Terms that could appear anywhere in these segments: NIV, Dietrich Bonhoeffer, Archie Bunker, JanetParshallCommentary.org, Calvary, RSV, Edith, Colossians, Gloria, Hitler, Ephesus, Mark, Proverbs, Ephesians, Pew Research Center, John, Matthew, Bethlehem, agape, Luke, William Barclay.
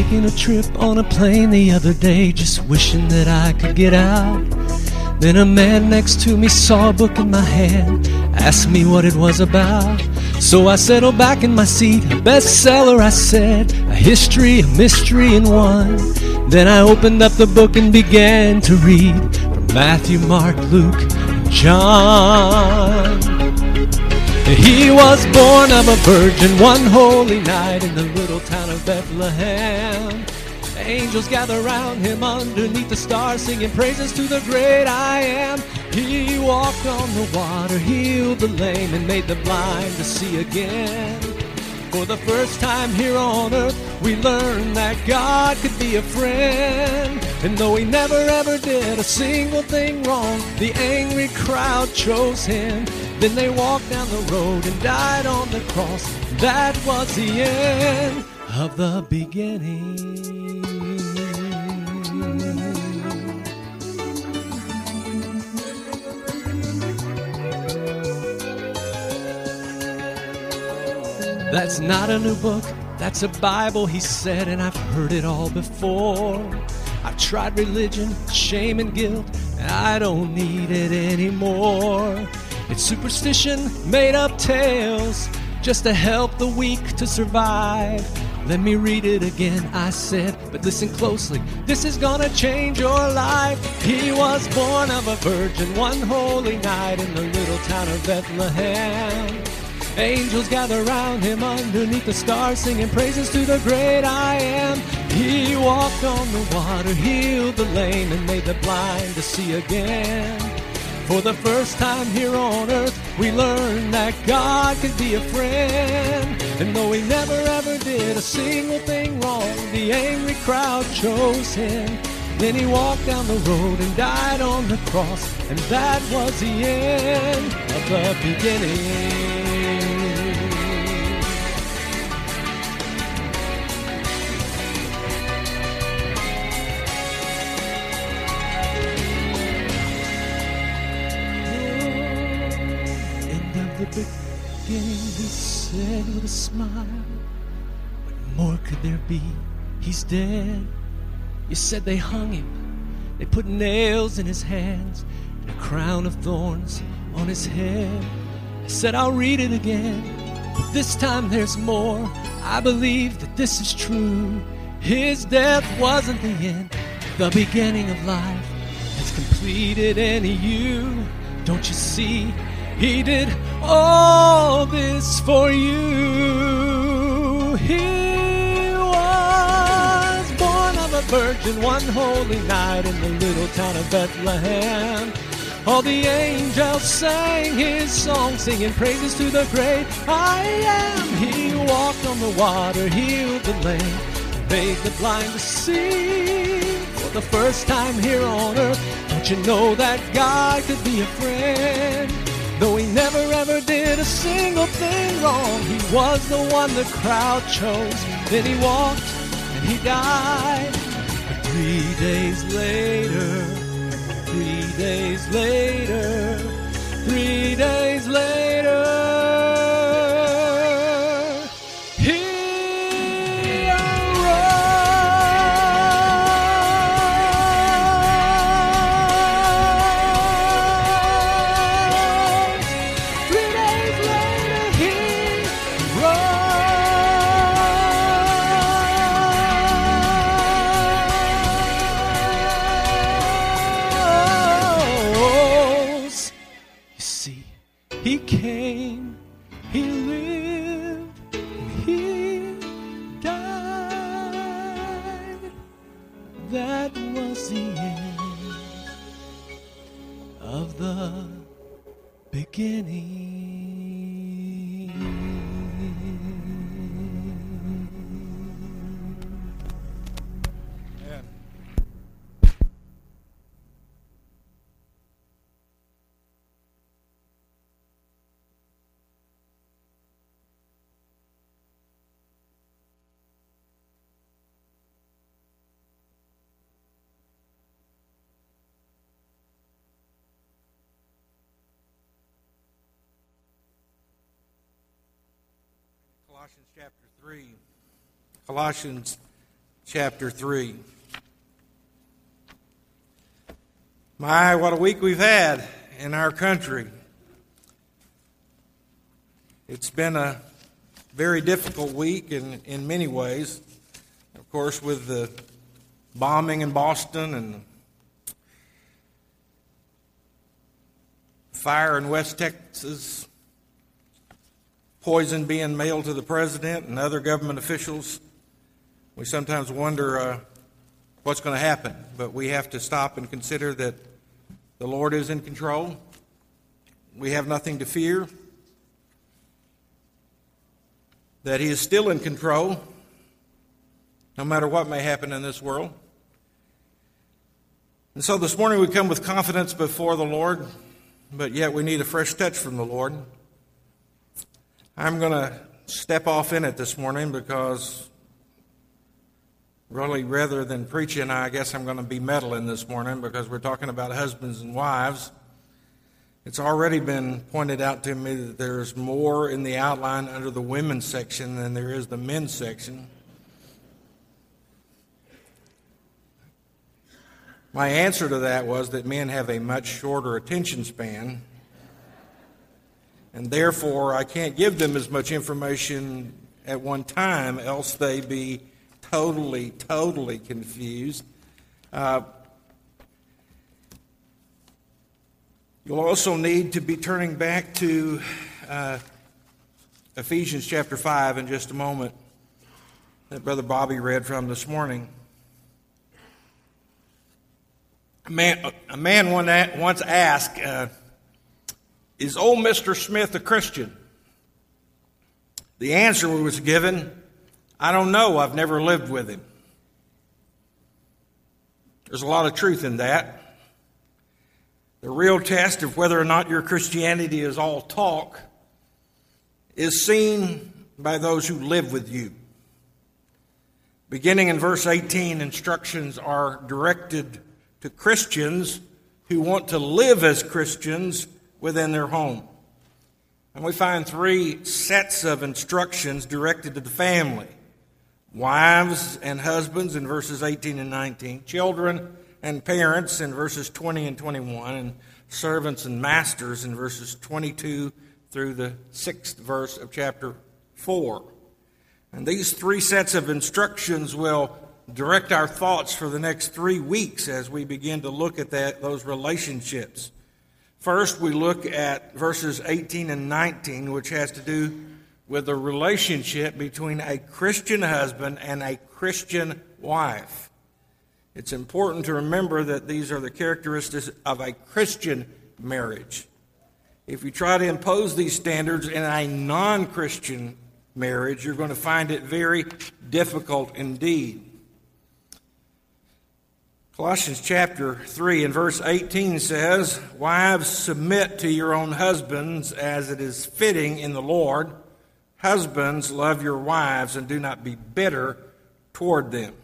Taking a trip on a plane the other day, just wishing that I could get out. Then a man next to me saw a book in my hand, asked me what it was about. So I settled back in my seat, a bestseller I said, a history, a mystery in one. Then I opened up the book and began to read from Matthew, Mark, Luke, and John. He was born of a virgin one holy night in the little town of Bethlehem. Angels gather round him underneath the stars, singing praises to the great I am. He walked on the water, healed the lame, and made the blind to see again. For the first time here on earth, we learn that God could be a friend. And though he never ever did a single thing wrong, the angry crowd chose him. Then they walked down the road and died on the cross. That was the end of the beginning. That's not a new book, that's a Bible, he said, and I've heard it all before. I've tried religion, shame and guilt, and I don't need it anymore. It's superstition, made-up tales, just to help the weak to survive. Let me read it again, I said, but listen closely. This is gonna change your life. He was born of a virgin one holy night in the little town of Bethlehem. Angels gather round him underneath the stars, singing praises to the great I am. He walked on the water, healed the lame, and made the blind to see again. For the first time here on earth, we learn that God could be a friend. And though he never ever did a single thing wrong, the angry crowd chose him. Then he walked down the road and died on the cross, and that was the end of the beginning. He said with a smile, what more could there be? He's dead. You said they hung him. They put nails in his hands and a crown of thorns on his head. I said I'll read it again, but this time there's more. I believe that this is true. His death wasn't the end. The beginning of life is completed in you. Don't you see? He did all this for you. He was born of a virgin one holy night in the little town of Bethlehem. All the angels sang his song, singing praises to the great I am. He walked on the water, healed the lame, made the blind to see. For the first time here on earth, don't you know that God could be a friend? Though he never ever did a single thing wrong, he was the one the crowd chose. Then he walked and he died. But 3 days later, 3 days later, 3 days later, he beginning. Yeah. Colossians chapter 3. Colossians chapter 3. My, what a week we've had in our country. It's been a very difficult week in many ways. Of course, with the bombing in Boston and the fire in West Texas, poison being mailed to the president and other government officials. We sometimes wonder what's going to happen, but we have to stop and consider that the Lord is in control. We have nothing to fear, that He is still in control, no matter what may happen in this world. And so this morning we come with confidence before the Lord, but yet we need a fresh touch from the Lord. I'm going to step off in it this morning because really rather than preaching, I guess I'm going to be meddling this morning because we're talking about husbands and wives. It's already been pointed out to me that there's more in the outline under the women's section than there is the men's section. My answer to that was that men have a much shorter attention span, and therefore, I can't give them as much information at one time, else they'd be totally confused. You'll also need to be turning back to Ephesians chapter 5 in just a moment that Brother Bobby read from this morning. A man once asked, is old Mr. Smith a Christian? The answer was given, I don't know, I've never lived with him. There's a lot of truth in that. The real test of whether or not your Christianity is all talk is seen by those who live with you. Beginning in verse 18, instructions are directed to Christians who want to live as Christians within their home. And we find three sets of instructions directed to the family. Wives and husbands in verses 18 and 19. Children and parents in verses 20 and 21. And servants and masters in verses 22 through the 6th verse of chapter 4. And these three sets of instructions will direct our thoughts for the next 3 weeks as we begin to look at those relationships. First, we look at verses 18 and 19, which has to do with the relationship between a Christian husband and a Christian wife. It's important to remember that these are the characteristics of a Christian marriage. If you try to impose these standards in a non-Christian marriage, you're going to find it very difficult indeed. Colossians chapter 3 and verse 18 says, wives, submit to your own husbands as it is fitting in the Lord. Husbands, love your wives and do not be bitter toward them.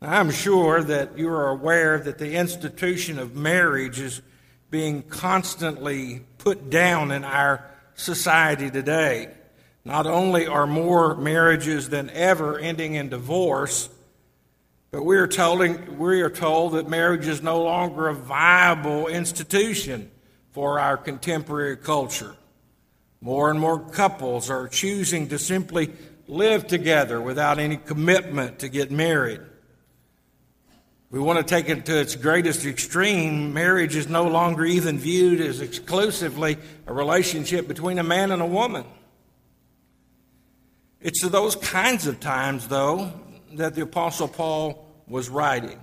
Now, I'm sure that you are aware that the institution of marriage is being constantly put down in our society today. Not only are more marriages than ever ending in divorce, but we are told that marriage is no longer a viable institution for our contemporary culture. More and more couples are choosing to simply live together without any commitment to get married. We want to take it to its greatest extreme. Marriage is no longer even viewed as exclusively a relationship between a man and a woman. It's to those kinds of times, though, that the Apostle Paul was writing.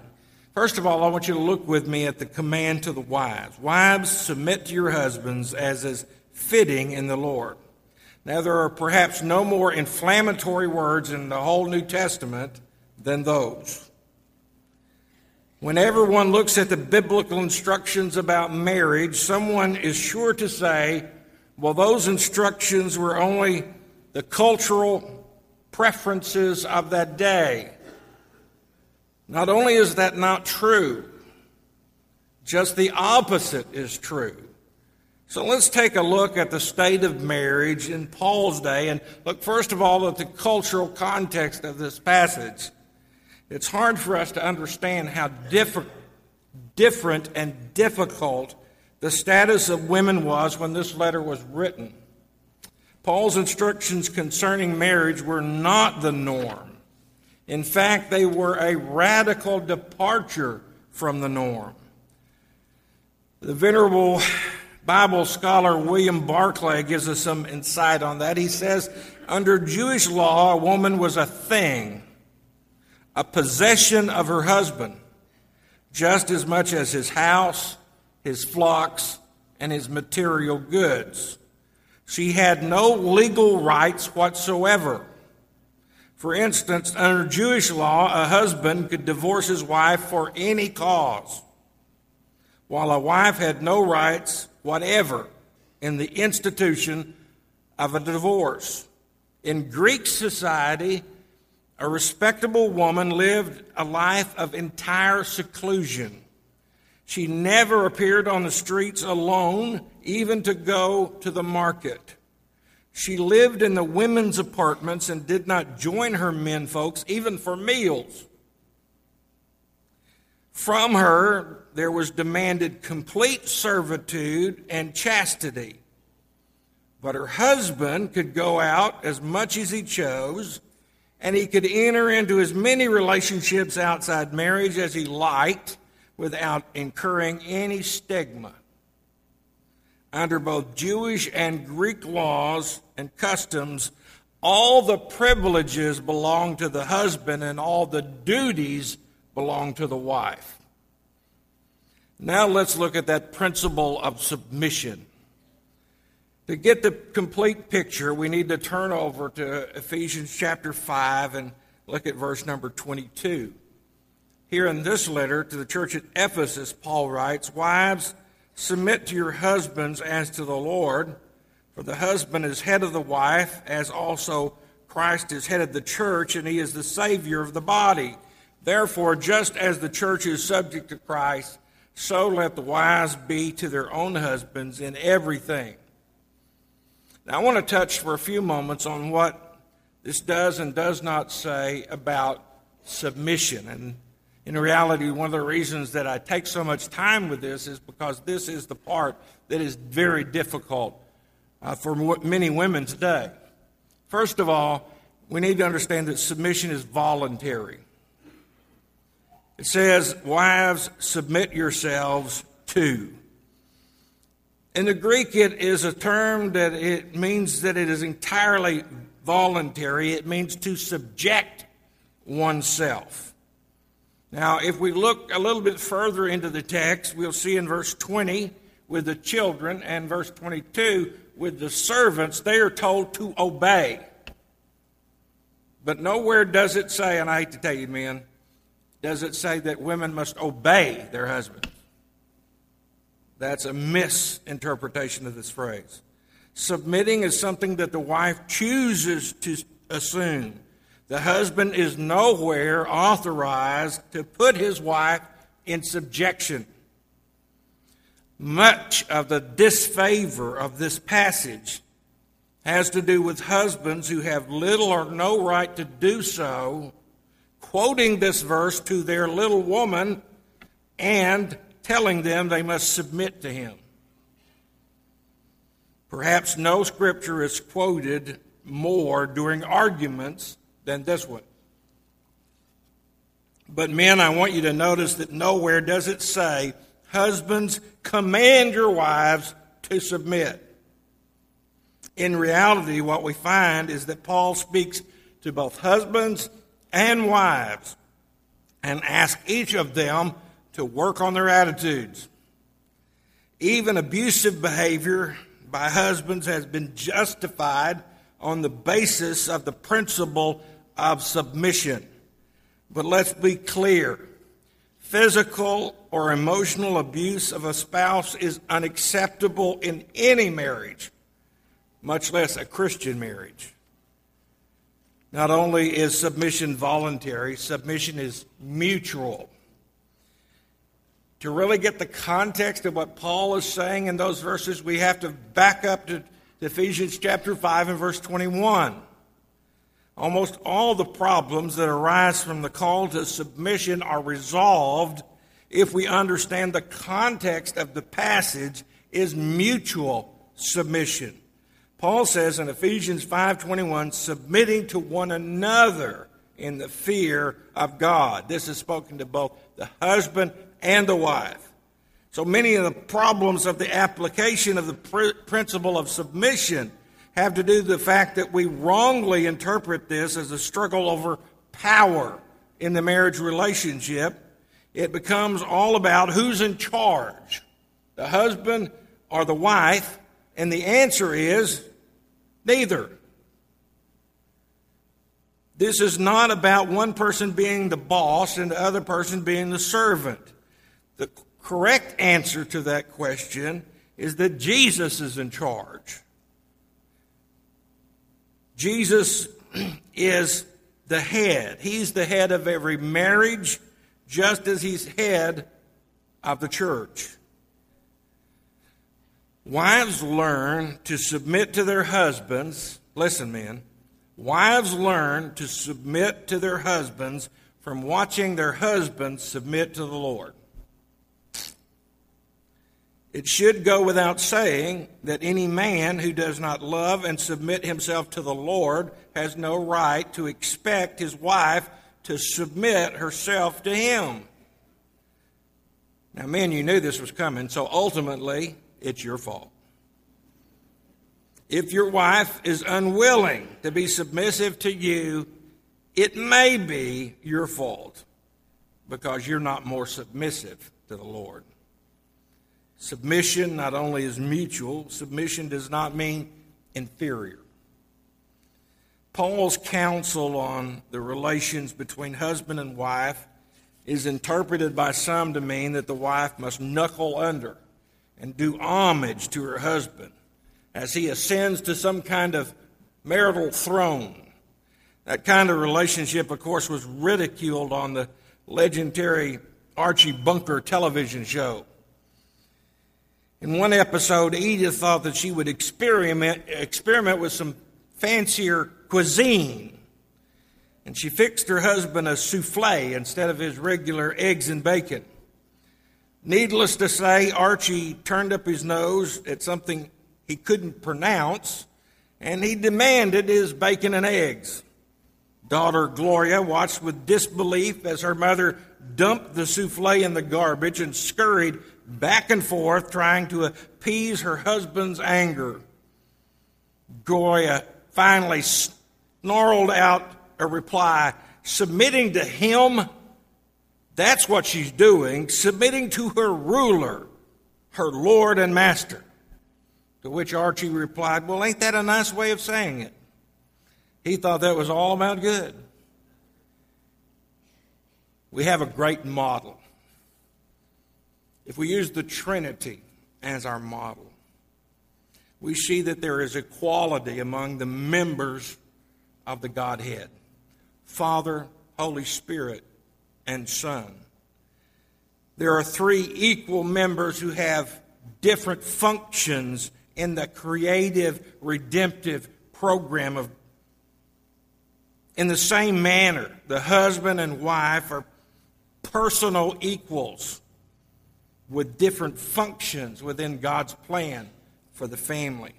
First of all, I want you to look with me at the command to the wives. Wives, submit to your husbands as is fitting in the Lord. Now, there are perhaps no more inflammatory words in the whole New Testament than those. Whenever one looks at the biblical instructions about marriage, someone is sure to say, well, those instructions were only the cultural preferences of that day. Not only is that not true, just the opposite is true. So let's take a look at the state of marriage in Paul's day and look first of all at the cultural context of this passage. It's hard for us to understand how different and difficult the status of women was when this letter was written. Paul's instructions concerning marriage were not the norm. In fact, they were a radical departure from the norm. The venerable Bible scholar William Barclay gives us some insight on that. He says, under Jewish law, a woman was a thing, a possession of her husband, just as much as his house, his flocks, and his material goods. She had no legal rights whatsoever. For instance, under Jewish law, a husband could divorce his wife for any cause, while a wife had no rights whatever in the institution of a divorce. In Greek society, a respectable woman lived a life of entire seclusion. She never appeared on the streets alone, even to go to the market. She lived in the women's apartments and did not join her men folks, even for meals. From her, there was demanded complete servitude and chastity. But her husband could go out as much as he chose, and he could enter into as many relationships outside marriage as he liked, without incurring any stigma. Under both Jewish and Greek laws and customs, all the privileges belong to the husband and all the duties belong to the wife. Now let's look at that principle of submission. To get the complete picture, we need to turn over to Ephesians chapter 5 and look at verse number 22. Here in this letter to the church at Ephesus, Paul writes, "Wives, submit to your husbands as to the Lord, for the husband is head of the wife, as also Christ is head of the church, and he is the Savior of the body. Therefore, just as the church is subject to Christ, so let the wives be to their own husbands in everything." Now, I want to touch for a few moments on what this does and does not say about submission. And in reality, one of the reasons that I take so much time with this is because this is the part that is very difficult for many women today. First of all, we need to understand that submission is voluntary. It says, "Wives, submit yourselves to." In the Greek, it is a term that it means that it is entirely voluntary. It means to subject oneself. Now, if we look a little bit further into the text, we'll see in verse 20 with the children and verse 22 with the servants, they are told to obey. But nowhere does it say, and I hate to tell you men, does it say that women must obey their husbands. That's a misinterpretation of this phrase. Submitting is something that the wife chooses to assume. The husband is nowhere authorized to put his wife in subjection. Much of the disfavor of this passage has to do with husbands who have little or no right to do so, quoting this verse to their little woman and telling them they must submit to him. Perhaps no scripture is quoted more during arguments than this one. But men, I want you to notice that nowhere does it say, "Husbands, command your wives to submit." In reality, what we find is that Paul speaks to both husbands and wives and asks each of them to work on their attitudes. Even abusive behavior by husbands has been justified on the basis of the principle of submission. But let's be clear. Physical or emotional abuse of a spouse is unacceptable in any marriage, much less a Christian marriage. Not only is submission voluntary, submission is mutual. To really get the context of what Paul is saying in those verses, we have to back up to Ephesians chapter 5 and verse 21. Almost all the problems that arise from the call to submission are resolved if we understand the context of the passage is mutual submission. Paul says in Ephesians 5:21, submitting to one another in the fear of God. This is spoken to both the husband and the wife. So many of the problems of the application of the principle of submission have to do with the fact that we wrongly interpret this as a struggle over power in the marriage relationship. It becomes all about who's in charge, the husband or the wife, and the answer is neither. This is not about one person being the boss and the other person being the servant. The correct answer to that question is that Jesus is in charge. Jesus is the head. He's the head of every marriage, just as he's head of the church. Wives learn to submit to their husbands. Listen, men. Wives learn to submit to their husbands from watching their husbands submit to the Lord. It should go without saying that any man who does not love and submit himself to the Lord has no right to expect his wife to submit herself to him. Now, men, you knew this was coming, so ultimately, it's your fault. If your wife is unwilling to be submissive to you, it may be your fault because you're not more submissive to the Lord. Submission not only is mutual, submission does not mean inferior. Paul's counsel on the relations between husband and wife is interpreted by some to mean that the wife must knuckle under and do homage to her husband as he ascends to some kind of marital throne. That kind of relationship, of course, was ridiculed on the legendary Archie Bunker television show. In one episode, Edith thought that she would experiment with some fancier cuisine. And she fixed her husband a souffle instead of his regular eggs and bacon. Needless to say, Archie turned up his nose at something he couldn't pronounce, and he demanded his bacon and eggs. Daughter Gloria watched with disbelief as her mother dumped the souffle in the garbage and scurried back and forth, trying to appease her husband's anger. Gloria finally snarled out a reply, submitting to him, that's what she's doing, submitting to her ruler, her Lord and Master. To which Archie replied, well, ain't that a nice way of saying it? He thought that was all about good. We have a great model. If we use the Trinity as our model, we see that there is equality among the members of the Godhead, Father, Holy Spirit, and Son. There are three equal members who have different functions in the creative, redemptive program of God. In the same manner, the husband and wife are personal equals with different functions within God's plan for the family.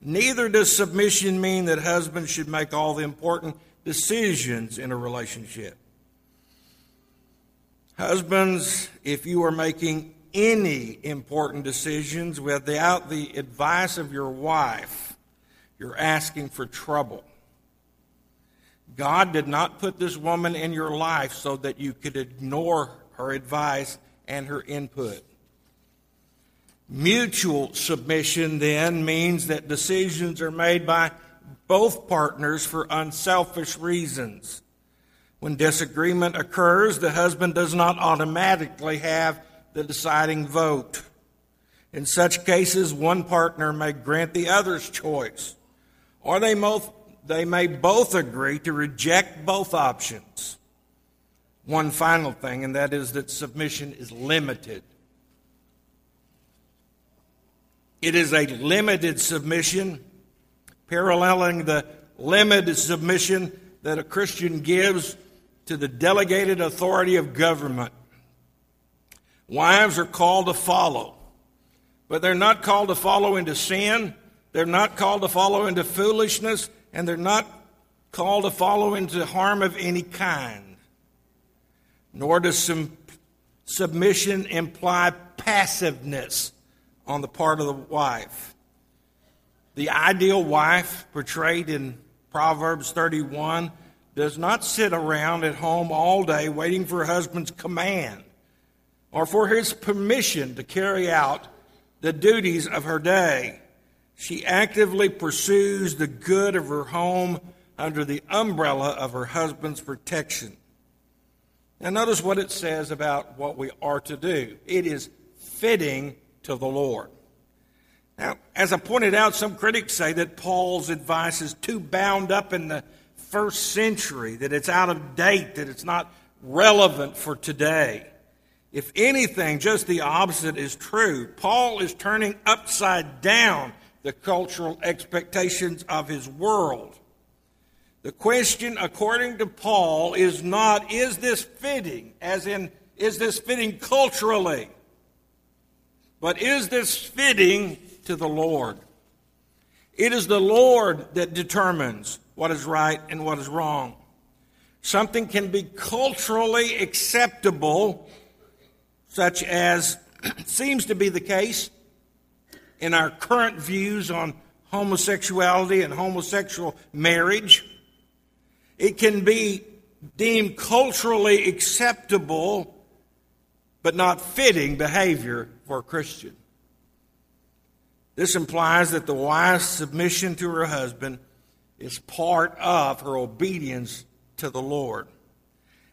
Neither does submission mean that husbands should make all the important decisions in a relationship. Husbands, if you are making any important decisions without the advice of your wife, you're asking for trouble. God did not put this woman in your life so that you could ignore her advice and her input. Mutual submission then means that decisions are made by both partners for unselfish reasons. When disagreement occurs, the husband does not automatically have the deciding vote. In such cases, one partner may grant the other's choice, or they may both agree to reject both options. One final thing, and that is that submission is limited. It is a limited submission, paralleling the limited submission that a Christian gives to the delegated authority of government. Wives are called to follow, but they're not called to follow into sin. They're not called to follow into foolishness, and they're not called to follow into harm of any kind. Nor does submission imply passiveness on the part of the wife. The ideal wife portrayed in Proverbs 31 does not sit around at home all day waiting for her husband's command or for his permission to carry out the duties of her day. She actively pursues the good of her home under the umbrella of her husband's protection. Now notice what it says about what we are to do. It is fitting to the Lord. Now, as I pointed out, some critics say that Paul's advice is too bound up in the first century, that it's out of date, that it's not relevant for today. If anything, just the opposite is true. Paul is turning upside down the cultural expectations of his world. The question, according to Paul, is not, is this fitting? As in, is this fitting culturally? But is this fitting to the Lord? It is the Lord that determines what is right and what is wrong. Something can be culturally acceptable, such as seems to be the case in our current views on homosexuality and homosexual marriage. It can be deemed culturally acceptable, but not fitting behavior for a Christian. This implies that the wife's submission to her husband is part of her obedience to the Lord.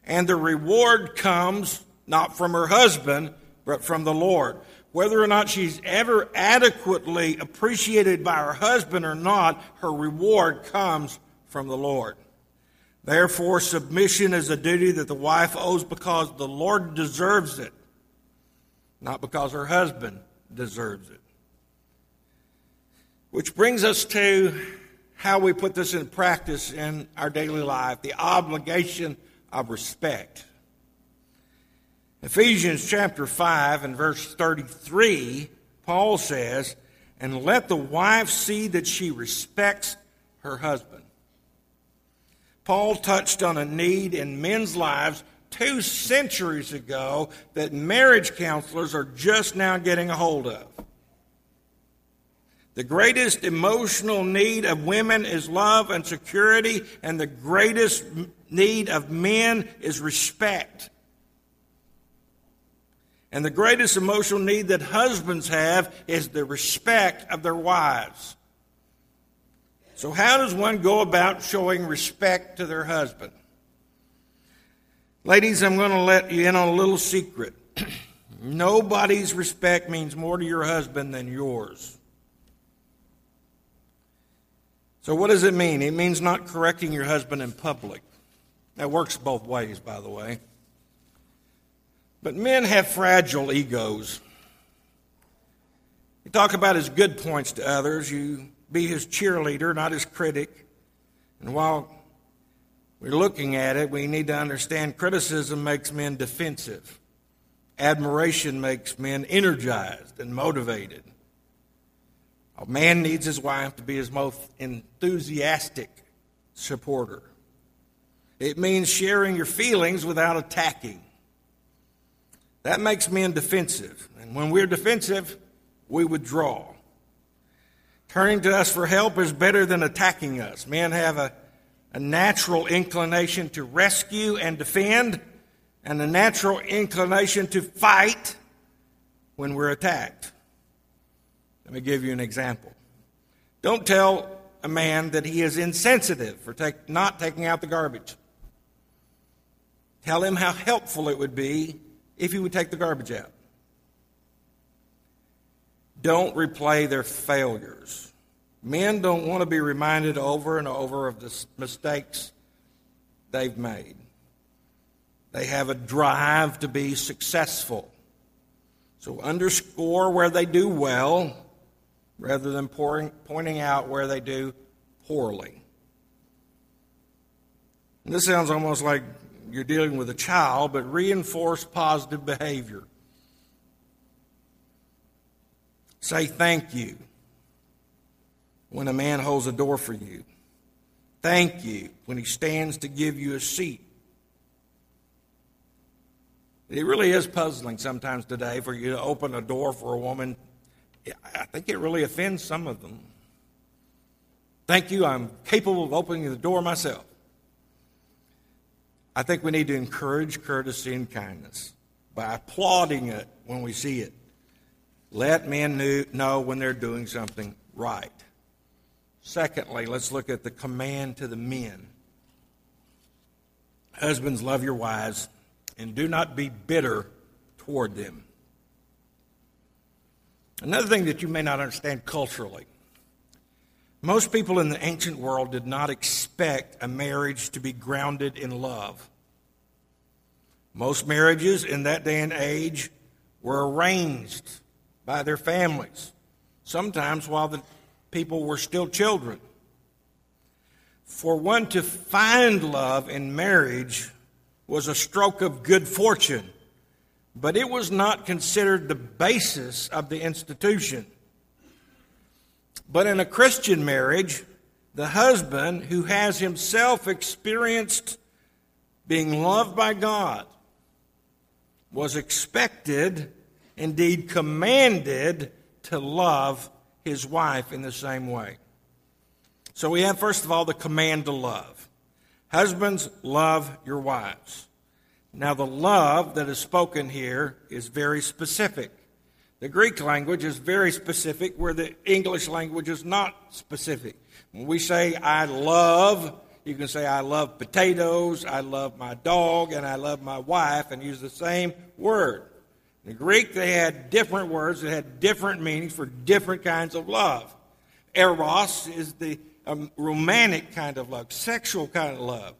And the reward comes not from her husband, but from the Lord. Whether or not she's ever adequately appreciated by her husband or not, her reward comes from the Lord. Therefore, submission is a duty that the wife owes because the Lord deserves it, not because her husband deserves it. Which brings us to how we put this in practice in our daily life, the obligation of respect. Ephesians chapter 5 and verse 33, Paul says, "And let the wife see that she respects her husband." Paul touched on a need in men's lives 2 centuries ago that marriage counselors are just now getting a hold of. The greatest emotional need of women is love and security, and the greatest need of men is respect. And the greatest emotional need that husbands have is the respect of their wives. So how does one go about showing respect to their husband? Ladies, I'm going to let you in on a little secret. Nobody's respect means more to your husband than yours. So what does it mean? It means not correcting your husband in public. That works both ways, by the way. But men have fragile egos. You talk about his good points to others. You be his cheerleader, not his critic. And while we're looking at it, we need to understand criticism makes men defensive. Admiration makes men energized and motivated. A man needs his wife to be his most enthusiastic supporter. It means sharing your feelings without attacking. That makes men defensive. And when we're defensive, we withdraw. Turning to us for help is better than attacking us. Men have a natural inclination to rescue and defend, and a natural inclination to fight when we're attacked. Let me give you an example. Don't tell a man that he is insensitive for not taking out the garbage. Tell him how helpful it would be if you would take the garbage out. Don't replay their failures. Men don't want to be reminded over and over of the mistakes they've made. They have a drive to be successful. So underscore where they do well rather than pointing out where they do poorly. And this sounds almost like you're dealing with a child, but reinforce positive behavior. Say thank you when a man holds a door for you. Thank you when he stands to give you a seat. It really is puzzling sometimes today for you to open a door for a woman. I think it really offends some of them. Thank you, I'm capable of opening the door myself. I think we need to encourage courtesy and kindness by applauding it when we see it. Let men know when they're doing something right. Secondly, let's look at the command to the men. Husbands, love your wives and do not be bitter toward them. Another thing that you may not understand culturally. Most people in the ancient world did not expect a marriage to be grounded in love. Most marriages in that day and age were arranged by their families, sometimes while the people were still children. For one to find love in marriage was a stroke of good fortune, but it was not considered the basis of the institution. But in a Christian marriage, the husband who has himself experienced being loved by God was expected, indeed commanded, to love his wife in the same way. So we have, first of all, the command to love. Husbands, love your wives. Now, the love that is spoken here is very specific. The Greek language is very specific, where the English language is not specific. When we say, I love, you can say, I love potatoes, I love my dog, and I love my wife, and use the same word. In the Greek, they had different words that had different meanings for different kinds of love. Eros is the romantic kind of love, sexual kind of love.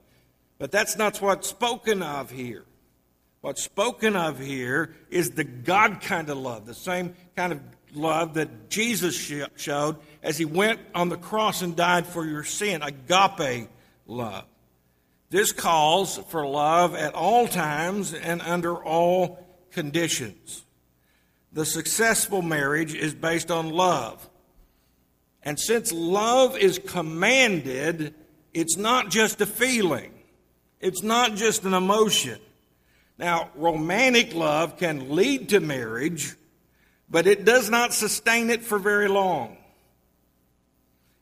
But that's not what's spoken of here. What's spoken of here is the God kind of love, the same kind of love that Jesus showed as he went on the cross and died for your sin, agape love. This calls for love at all times and under all conditions. The successful marriage is based on love. And since love is commanded, it's not just a feeling. It's not just an emotion. Now, romantic love can lead to marriage, but it does not sustain it for very long.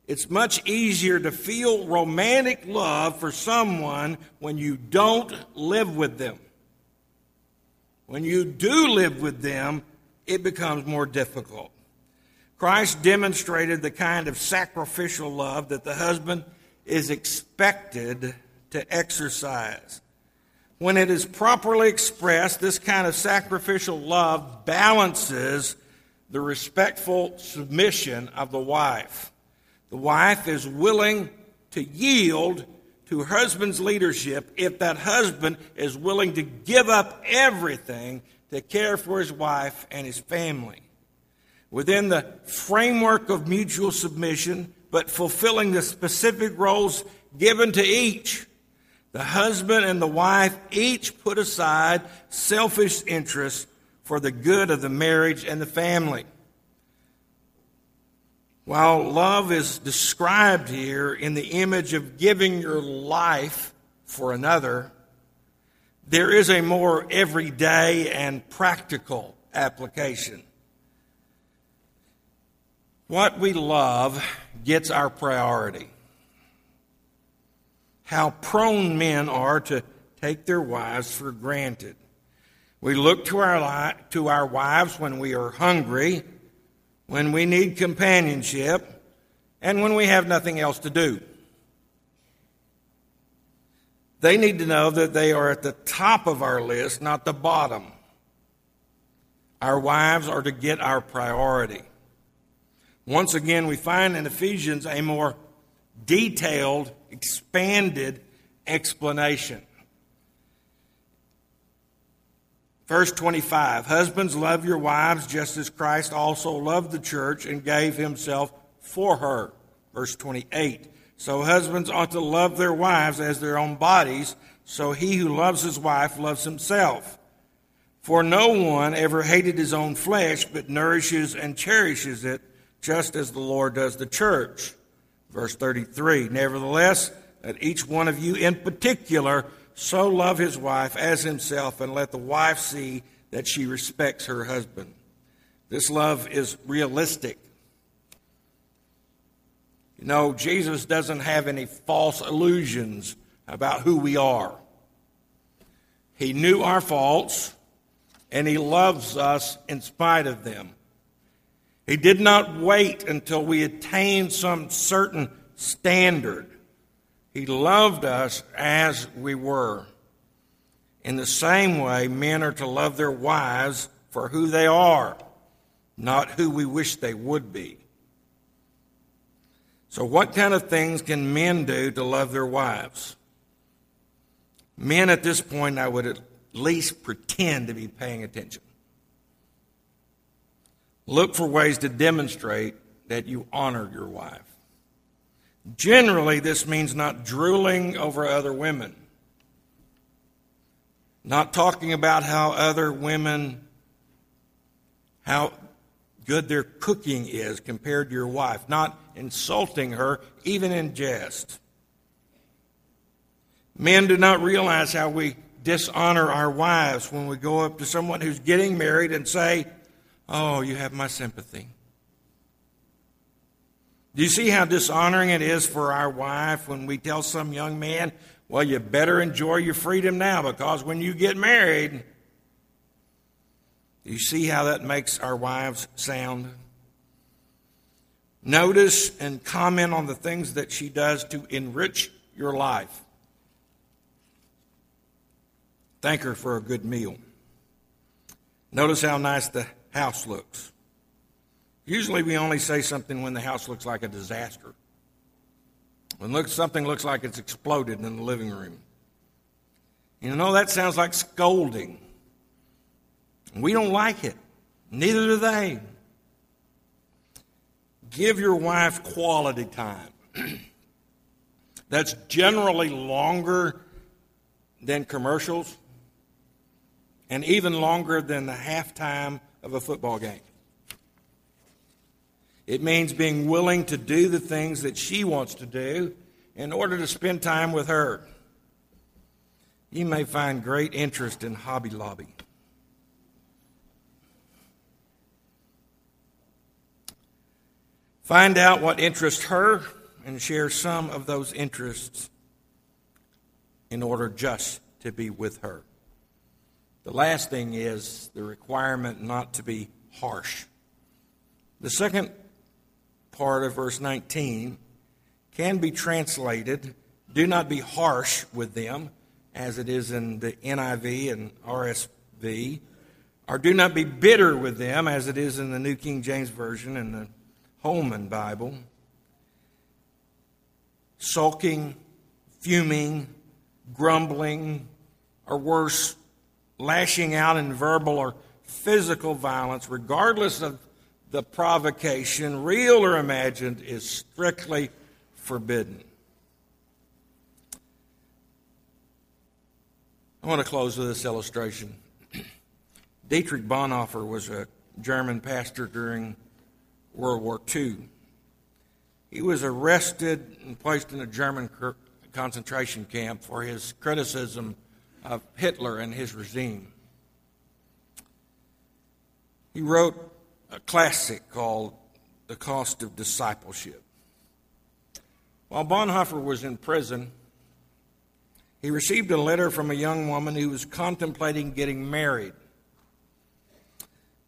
It's much easier to feel romantic love for someone when you don't live with them. When you do live with them, it becomes more difficult. Christ demonstrated the kind of sacrificial love that the husband is expected to exercise. When it is properly expressed, this kind of sacrificial love balances the respectful submission of the wife. The wife is willing to yield to her husband's leadership if that husband is willing to give up everything to care for his wife and his family. Within the framework of mutual submission, but fulfilling the specific roles given to each, the husband and the wife each put aside selfish interests for the good of the marriage and the family. While love is described here in the image of giving your life for another, there is a more everyday and practical application. What we love gets our priority. How prone men are to take their wives for granted. We look to our wives when we are hungry, when we need companionship, and when we have nothing else to do. They need to know that they are at the top of our list, not the bottom. Our wives are to get our priority. Once again, we find in Ephesians a more detailed, expanded explanation. Verse 25, husbands, love your wives just as Christ also loved the church and gave himself for her. Verse 28, So husbands ought to love their wives as their own bodies. So he who loves his wife loves himself. For no one ever hated his own flesh, but nourishes and cherishes it, just as the Lord does the church. Verse 33, nevertheless, let each one of you in particular so love his wife as himself, and let the wife see that she respects her husband. This love is realistic. You know, Jesus doesn't have any false illusions about who we are. He knew our faults, and he loves us in spite of them. He did not wait until we attained some certain standard. He loved us as we were. In the same way, men are to love their wives for who they are, not who we wish they would be. So what kind of things can men do to love their wives? Men at this point, I would at least pretend to be paying attention. Look for ways to demonstrate that you honor your wife. Generally, this means not drooling over other women, not talking about how other women, how good their cooking is compared to your wife, not insulting her, even in jest. Men do not realize how we dishonor our wives when we go up to someone who's getting married and say, "Oh, you have my sympathy." Do you see how dishonoring it is for our wife when we tell some young man, "Well, you better enjoy your freedom now because when you get married..." Do you see how that makes our wives sound? Notice and comment on the things that she does to enrich your life. Thank her for a good meal. Notice how nice the house looks. Usually we only say something when the house looks like a disaster, when something looks like it's exploded in the living room. You know, that sounds like scolding. We don't like it. Neither do they. Give your wife quality time. That's generally longer than commercials and even longer than the halftime of a football game. It means being willing to do the things that she wants to do in order to spend time with her. You may find great interest in Hobby Lobby. Find out what interests her and share some of those interests in order just to be with her. The last thing is the requirement not to be harsh. The second part of verse 19 can be translated, "Do not be harsh with them," as it is in the NIV and RSV, or "Do not be bitter with them," as it is in the New King James Version and the Holman Bible. Sulking, fuming, grumbling, or worse, lashing out in verbal or physical violence, regardless of the provocation, real or imagined, is strictly forbidden. I want to close with this illustration. Dietrich Bonhoeffer was a German pastor during World War II. He was arrested and placed in a German concentration camp for his criticism of Hitler and his regime. He wrote a classic called The Cost of Discipleship. While Bonhoeffer was in prison, he received a letter from a young woman who was contemplating getting married.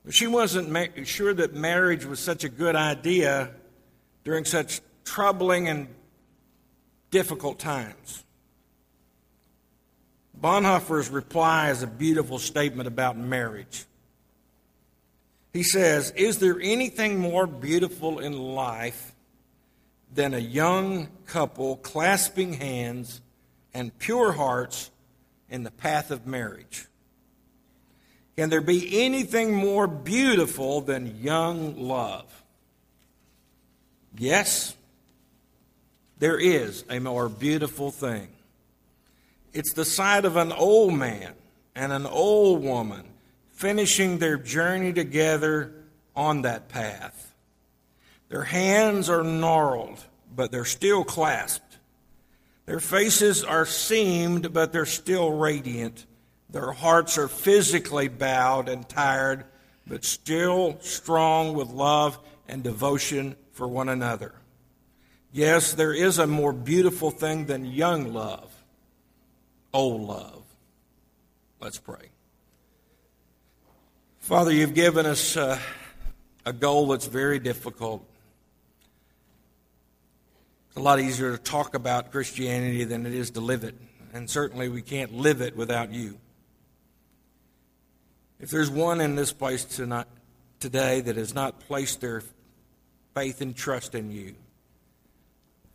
But she wasn't sure that marriage was such a good idea during such troubling and difficult times. Bonhoeffer's reply is a beautiful statement about marriage. He says, "Is there anything more beautiful in life than a young couple clasping hands and pure hearts in the path of marriage? Can there be anything more beautiful than young love? Yes, There is a more beautiful thing. It's the sight of an old man and an old woman finishing their journey together on that path. Their hands are gnarled, but they're still clasped. Their faces are seamed, but they're still radiant. Their hearts are physically bowed and tired, but still strong with love and devotion for one another. Yes, there is a more beautiful thing than young love, old love. Let's pray. Father, you've given us a goal that's very difficult. It's a lot easier to talk about Christianity than it is to live it. And certainly we can't live it without you. If there's one in this place tonight, today that has not placed their faith and trust in you,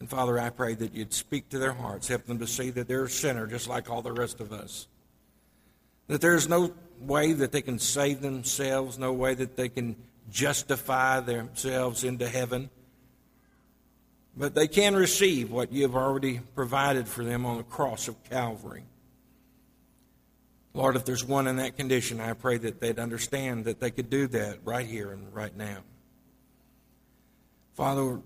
and Father, I pray that you'd speak to their hearts, help them to see that they're a sinner just like all the rest of us, that there's no way that they can save themselves, no way that they can justify themselves into heaven, but they can receive what you have already provided for them on the cross of Calvary. Lord, if there's one in that condition, I pray that they'd understand that they could do that right here and right now. Father,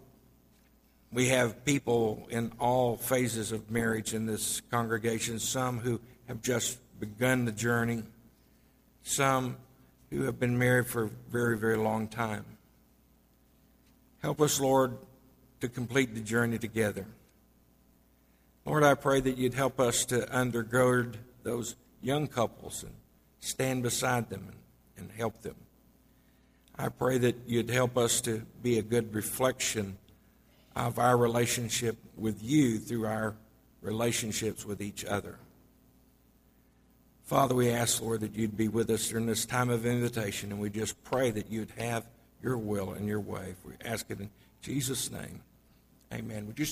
we have people in all phases of marriage in this congregation, some who have just begun the journey, some who have been married for a very, very long time. Help us, Lord, to complete the journey together. Lord, I pray that you'd help us to undergird those young couples and stand beside them and help them. I pray that you'd help us to be a good reflection of our relationship with you through our relationships with each other. Father, we ask, Lord, that you'd be with us during this time of invitation, and we just pray that you'd have your will and your way. We ask it in Jesus' name. Amen. Would you